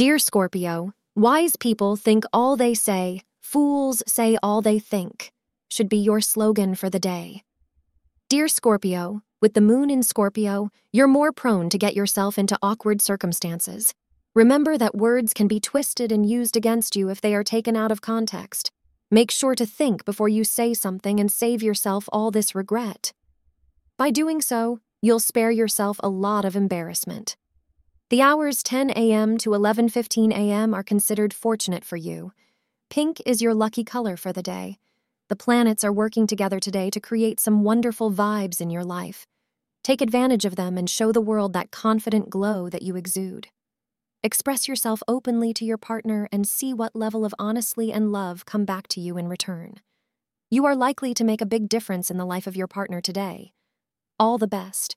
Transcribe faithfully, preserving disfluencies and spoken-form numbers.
Dear Scorpio, wise people think all they say, fools say all they think, should be your slogan for the day. Dear Scorpio, with the moon in Scorpio, you're more prone to get yourself into awkward circumstances. Remember that words can be twisted and used against you if they are taken out of context. Make sure to think before you say something and save yourself all this regret. By doing so, you'll spare yourself a lot of embarrassment. The hours ten a m to eleven fifteen a m are considered fortunate for you. Pink is your lucky color for the day. The planets are working together today to create some wonderful vibes in your life. Take advantage of them and show the world that confident glow that you exude. Express yourself openly to your partner and see what level of honesty and love come back to you in return. You are likely to make a big difference in the life of your partner today. All the best.